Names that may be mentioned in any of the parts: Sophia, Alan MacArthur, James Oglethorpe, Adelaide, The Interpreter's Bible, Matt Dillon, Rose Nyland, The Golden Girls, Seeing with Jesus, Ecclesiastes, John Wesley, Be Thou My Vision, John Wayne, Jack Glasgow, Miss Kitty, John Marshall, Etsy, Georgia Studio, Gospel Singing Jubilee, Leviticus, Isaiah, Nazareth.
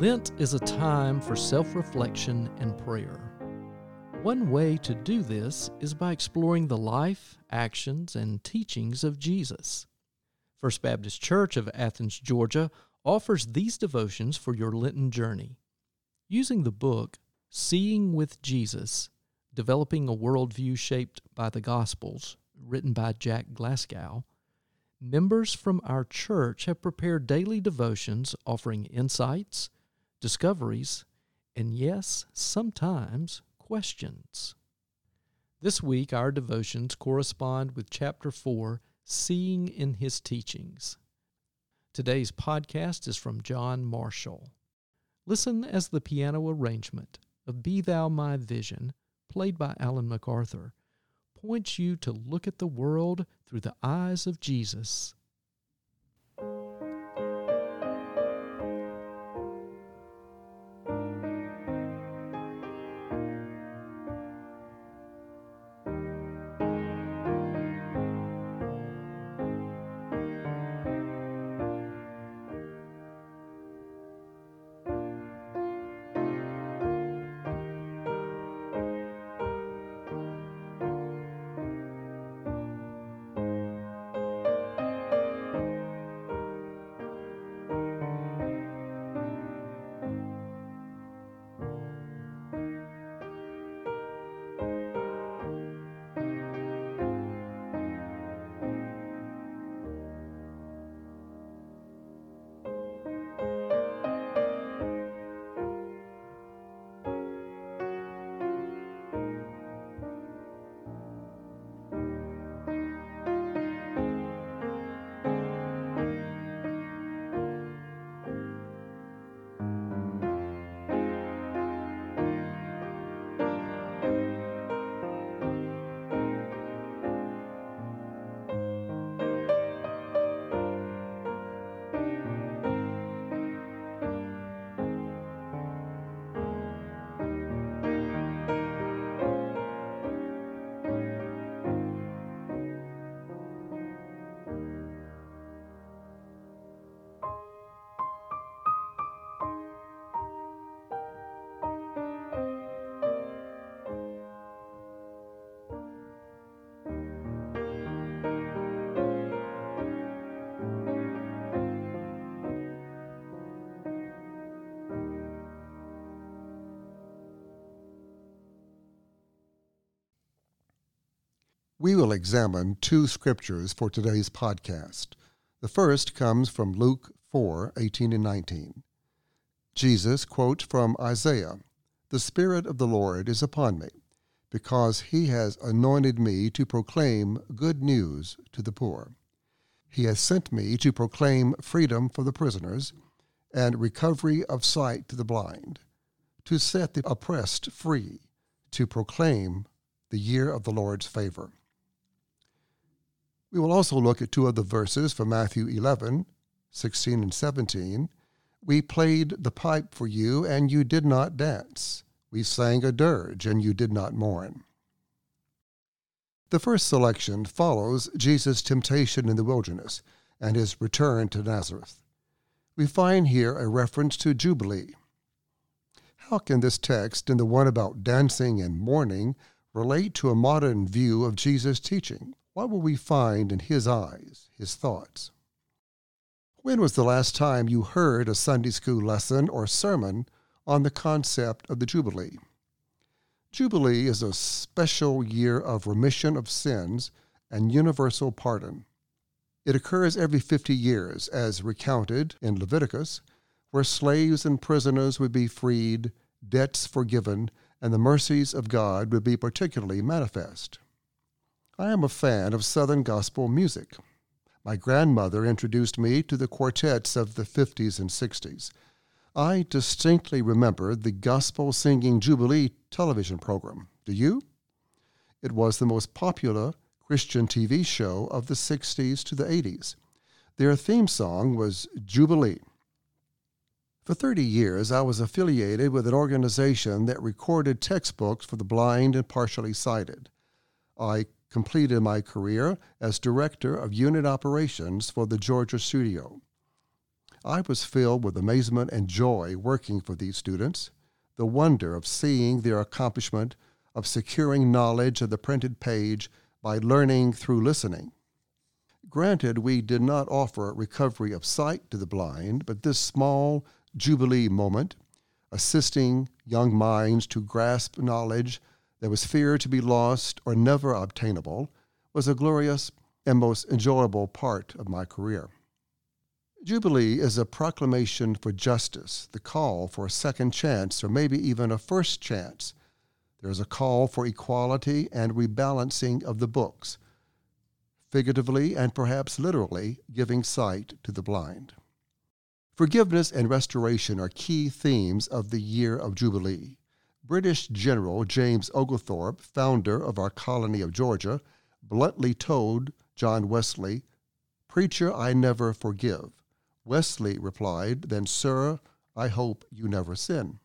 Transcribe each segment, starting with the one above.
Lent is a time for self-reflection and prayer. One way to do this is by exploring the life, actions, and teachings of Jesus. First Baptist Church of Athens, Georgia, offers these devotions for your Lenten journey. Using the book, Seeing with Jesus, Developing a Worldview Shaped by the Gospels, written by Jack Glasgow, members from our church have prepared daily devotions offering insights, discoveries, and yes, sometimes questions. This week, our devotions correspond with Chapter 4, Seeing in His Teachings. Today's podcast is from John Marshall. Listen as the piano arrangement of Be Thou My Vision, played by Alan MacArthur, points you to look at the world through the eyes of Jesus. We will examine two scriptures for today's podcast. The first comes from Luke 4:18 and 19. Jesus quotes from Isaiah, "The Spirit of the Lord is upon me, because he has anointed me to proclaim good news to the poor. He has sent me to proclaim freedom for the prisoners and recovery of sight to the blind, to set the oppressed free, to proclaim the year of the Lord's favor." We will also look at two other verses from Matthew 11:16 and 17. "We played the pipe for you, and you did not dance. We sang a dirge, and you did not mourn." The first selection follows Jesus' temptation in the wilderness and his return to Nazareth. We find here a reference to Jubilee. How can this text and the one about dancing and mourning relate to a modern view of Jesus' teaching? What will we find in his eyes, his thoughts? When was the last time you heard a Sunday school lesson or sermon on the concept of the Jubilee? Jubilee is a special year of remission of sins and universal pardon. It occurs every 50 years, as recounted in Leviticus, where slaves and prisoners would be freed, debts forgiven, and the mercies of God would be particularly manifest. I am a fan of Southern gospel music. My grandmother introduced me to the quartets of the 50s and 60s. I distinctly remember the Gospel Singing Jubilee television program. Do you? It was the most popular Christian TV show of the 60s to the 80s. Their theme song was Jubilee. For 30 years, I was affiliated with an organization that recorded textbooks for the blind and partially sighted. I completed my career as Director of Unit Operations for the Georgia Studio. I was filled with amazement and joy working for these students, the wonder of seeing their accomplishment, of securing knowledge of the printed page by learning through listening. Granted, we did not offer recovery of sight to the blind, but this small Jubilee moment, assisting young minds to grasp knowledge that was feared to be lost or never obtainable, was a glorious and most enjoyable part of my career. Jubilee is a proclamation for justice, the call for a second chance or maybe even a first chance. There is a call for equality and rebalancing of the books, figuratively and perhaps literally giving sight to the blind. Forgiveness and restoration are key themes of the Year of Jubilee. British General James Oglethorpe, founder of our colony of Georgia, bluntly told John Wesley, "Preacher, I never forgive." Wesley replied, "Then, sir, I hope you never sin."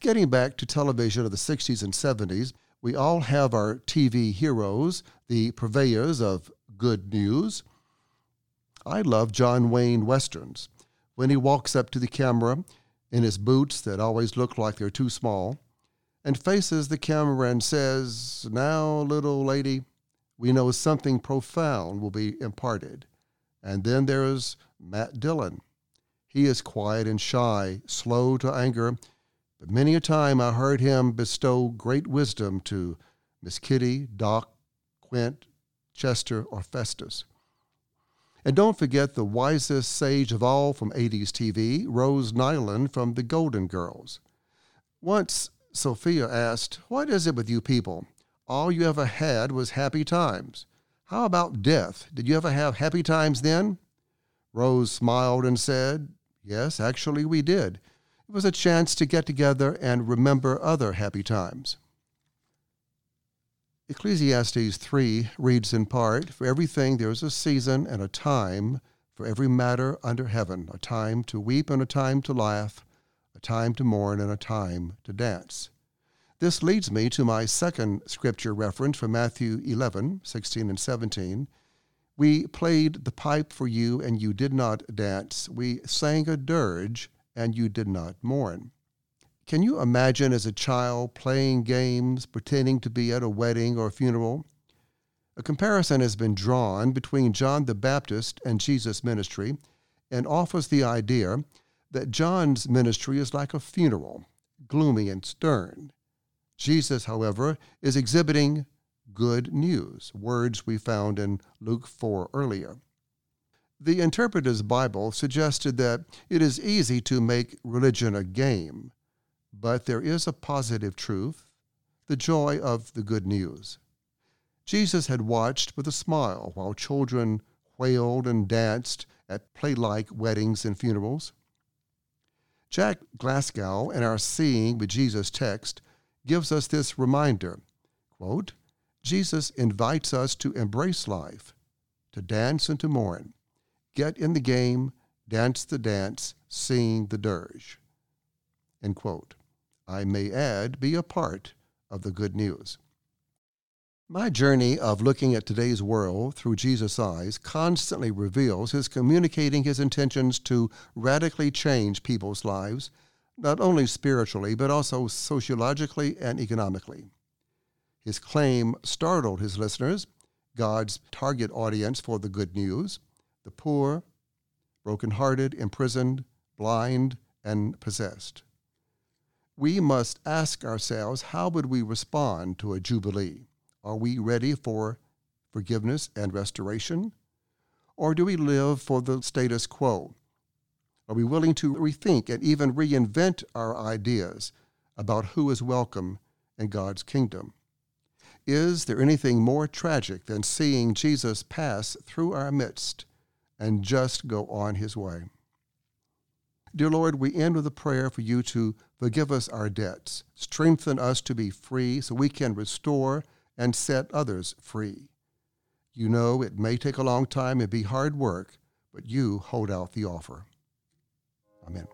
Getting back to television of the 60s and 70s, we all have our TV heroes, the purveyors of good news. I love John Wayne Westerns. When he walks up to the camera in his boots that always look like they're too small and faces the camera and says, "Now, little lady," we know something profound will be imparted. And then there is Matt Dillon. He is quiet and shy, slow to anger, but many a time I heard him bestow great wisdom to Miss Kitty, Doc, Quint, Chester, or Festus. And don't forget the wisest sage of all from 80s TV, Rose Nyland from The Golden Girls. Once Sophia asked, "What is it with you people? All you ever had was happy times. How about death? Did you ever have happy times then?" Rose smiled and said, "Yes, actually we did. It was a chance to get together and remember other happy times." Ecclesiastes 3 reads in part, "For everything there is a season and a time for every matter under heaven, a time to weep and a time to laugh, a time to mourn and a time to dance." This leads me to my second scripture reference from Matthew 11, 16 and 17. "We played the pipe for you, and you did not dance. We sang a dirge, and you did not mourn." Can you imagine as a child playing games, pretending to be at a wedding or a funeral? A comparison has been drawn between John the Baptist and Jesus' ministry and offers the idea that John's ministry is like a funeral, gloomy and stern. Jesus, however, is exhibiting good news, words we found in Luke 4 earlier. The Interpreter's Bible suggested that it is easy to make religion a game, but there is a positive truth, the joy of the good news. Jesus had watched with a smile while children wailed and danced at play-like weddings and funerals. Jack Glasgow, in our Seeing with Jesus text, gives us this reminder, quote, "Jesus invites us to embrace life, to dance and to mourn. Get in the game, dance the dance, sing the dirge," end quote. I may add, be a part of the good news. My journey of looking at today's world through Jesus' eyes constantly reveals his communicating his intentions to radically change people's lives, not only spiritually, but also sociologically and economically. His claim startled his listeners, God's target audience for the good news, the poor, brokenhearted, imprisoned, blind, and possessed. We must ask ourselves, how would we respond to a jubilee? Are we ready for forgiveness and restoration? Or do we live for the status quo? Are we willing to rethink and even reinvent our ideas about who is welcome in God's kingdom? Is there anything more tragic than seeing Jesus pass through our midst and just go on his way? Dear Lord, we end with a prayer for you to forgive us our debts, strengthen us to be free so we can restore and set others free. You know it may take a long time and be hard work, but you hold out the offer. Amen.